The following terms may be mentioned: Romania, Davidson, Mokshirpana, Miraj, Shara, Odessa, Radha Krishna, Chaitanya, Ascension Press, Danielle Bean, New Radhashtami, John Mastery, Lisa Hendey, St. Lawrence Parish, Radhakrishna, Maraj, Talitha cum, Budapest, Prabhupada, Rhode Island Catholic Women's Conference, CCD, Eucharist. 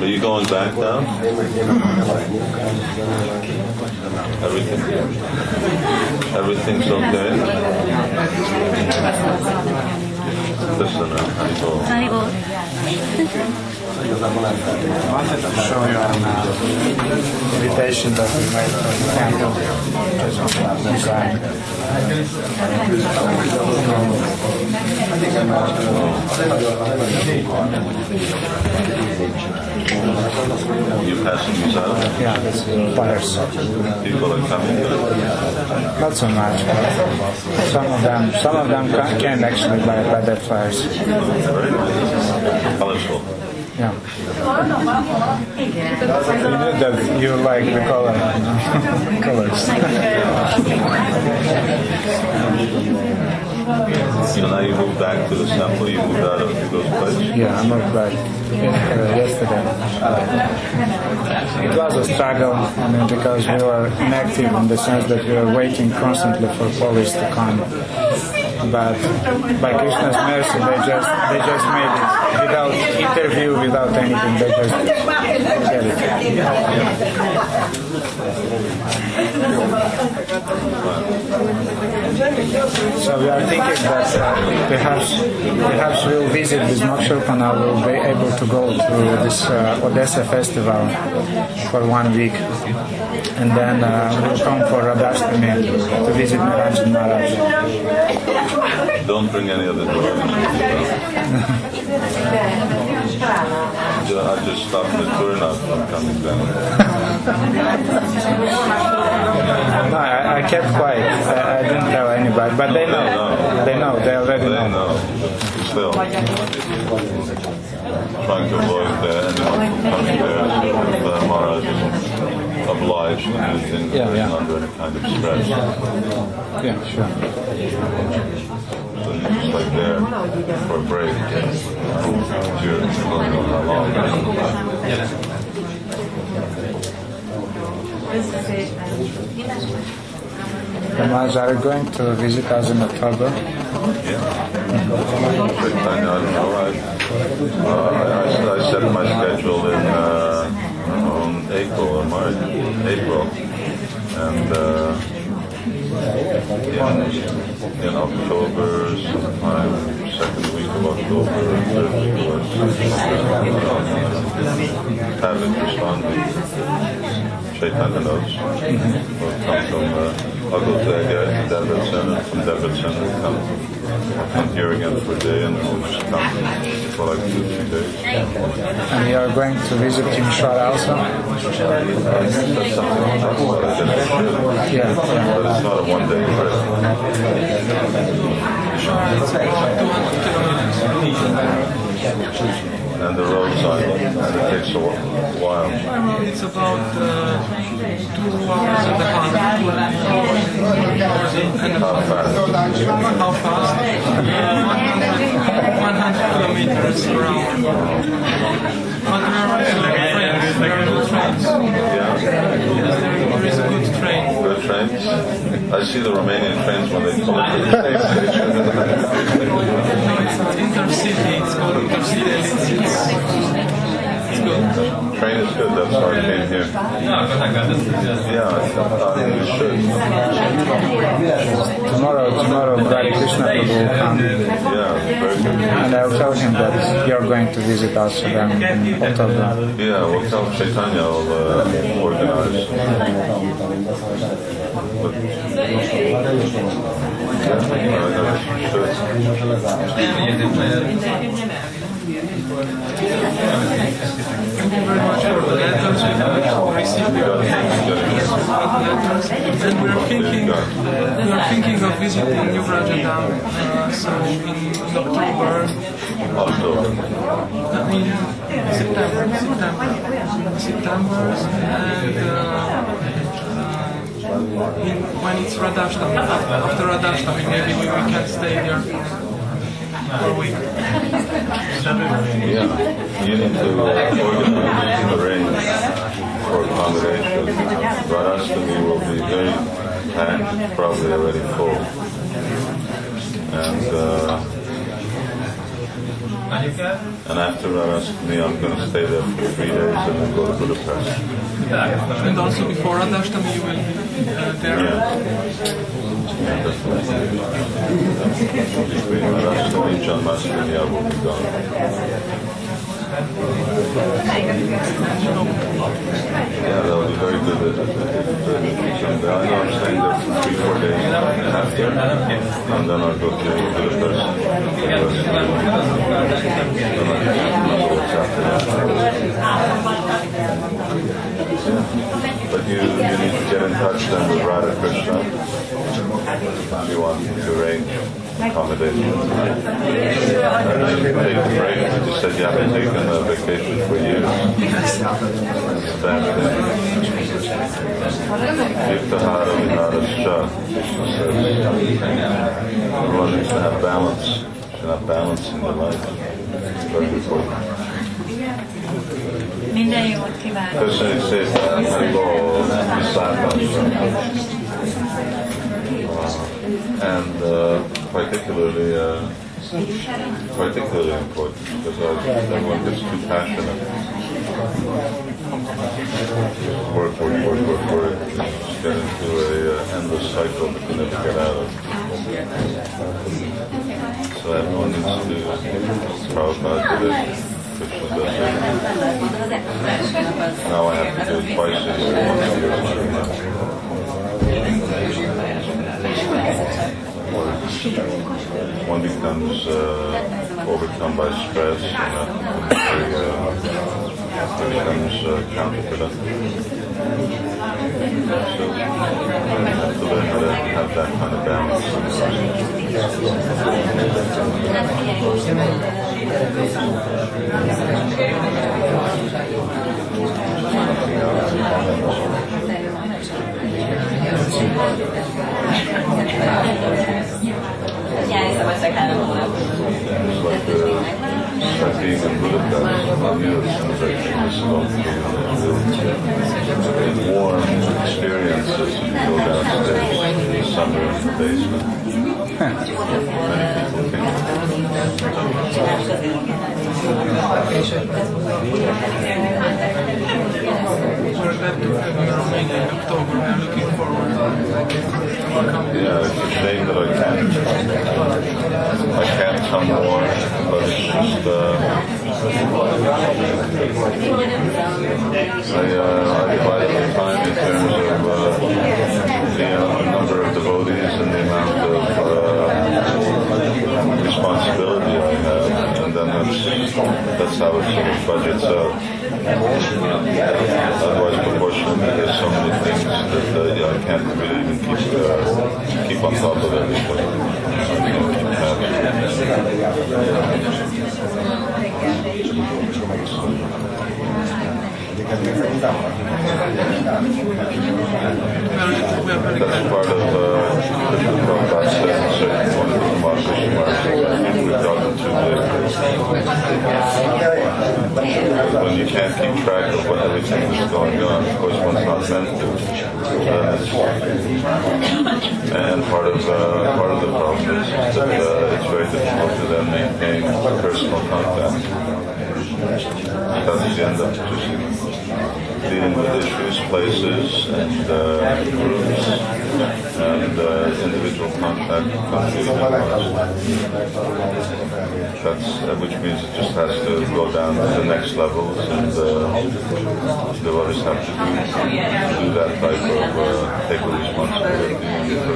Are you going back now? Everything's okay? Krishna, Haribo. Show you an invitation that we made for the temple. You passengers out? Yeah, buyers. People are coming. Not so much. Some of them can actually buy their flyers. Very colorful. Yeah. You like the color, colors. You know, now you moved back to the temple. You moved out of those places. Yeah, I moved back yesterday. It was a struggle, I mean, because we were inactive in the sense that we were waiting constantly for police to come. But by Krishna's mercy, they just made it without interview, without anything. They just get it. Yeah. So we are thinking that perhaps we'll visit this Mokshirpana. We'll be able to go to this Odessa festival for 1 week, and then we'll come for Radhakrishna to visit Miraj and Maraj. Don't bring any other drugs. I just stopped the tour now. I'm coming down. No, I kept quiet. I didn't tell anybody, but they know. They already know. Still, trying to avoid anyone coming there. Maharaj is obliged and everything. Is under any kind of stress. Yeah, sure. So you're just like there for a break. Maraj, are you going to visit us in October? Yeah. I don't know. I set my schedule in April or March. April. And in October, sometime second week of October, third week of October, Davidson, Chaitanya notes, will come from Odessa and Davidson, and from Davidson will come here again for a day, and we'll just come for like 2-3 days. And you are going to visit Shara also? Yeah. But it's not a one-day trip. And the roadside, and it takes a while. It's about 2 hours and a half. How fast? 100 kilometers around. But we are good friends. Yeah. There is a good train. Good trains? I see the Romanian trains when they pull into the station. No, it's intercity. It's called intercity. It's good. Train is good. That's why I came here. Yeah, you should. Tomorrow, Radhakrishna will come. Yeah, very good. And I'll tell him that you're going to visit us again in October. Yeah, we'll tell Chaitanya will organize. Thank you very much for the letters we have received. And we are thinking of visiting New Radhashtami. So in September. When it's Radhashtami, after Radhashtami, maybe we can stay there for a week. Yeah, you need to arrange for accommodation. Radhashtami will be very packed, probably already full. And And after Radhakrishna, I'm going to stay there for 3 days and then go to Budapest. And also before Radhakrishna, you will be there? Yeah, definitely. Between Radhakrishna and John Mastery, I will be gone. Yeah, that would be very good if I know I'm staying there for 3-4 days and a half year, and then I'll go to the But you need to get in touch then with Radha Krishna if you want to arrange accommodations. I didn't take a break. I just said, yeah, I've been taking a vacation for years. Yuktahara Vinarascha, Krishna says. Everyone needs to have balance. You should have balance in your life. It's very important. Krishna is saying, and particularly important because everyone gets too passionate. Work. Get into an endless cycle that you never get out of. So everyone needs to Prabhupada did it. Krishna does it. Now I have to do it twice a year, once a year. One becomes overcome by stress and becomes counterproductive. So you have to learn how to have that kind of balance. It's like being in Budapest for years, and it's actually just about being warm experiences. You go downstairs in the summer in the basement. We're back in Romania in October. I'm looking forward to it. Yeah, it's a shame that I can't come more, but it's just I divide the time in terms of the number of devotees and the amount of responsibility I have, and then that's how it sort of budgets out. Otherwise, proportionally, there's so many things that I can't really even keep on top of everything. That's part of the Dukha process, and one of the Mokshirpana, we've gotten to when you can't keep track of what everything is going on, of course one's not meant to. And part of the problem is that it's very difficult to then maintain personal contact. That's the end of just dealing with issues, places, and groups, and individual contact. Which means it just has to go down to the next levels, and devotees have to do that type of take responsibility.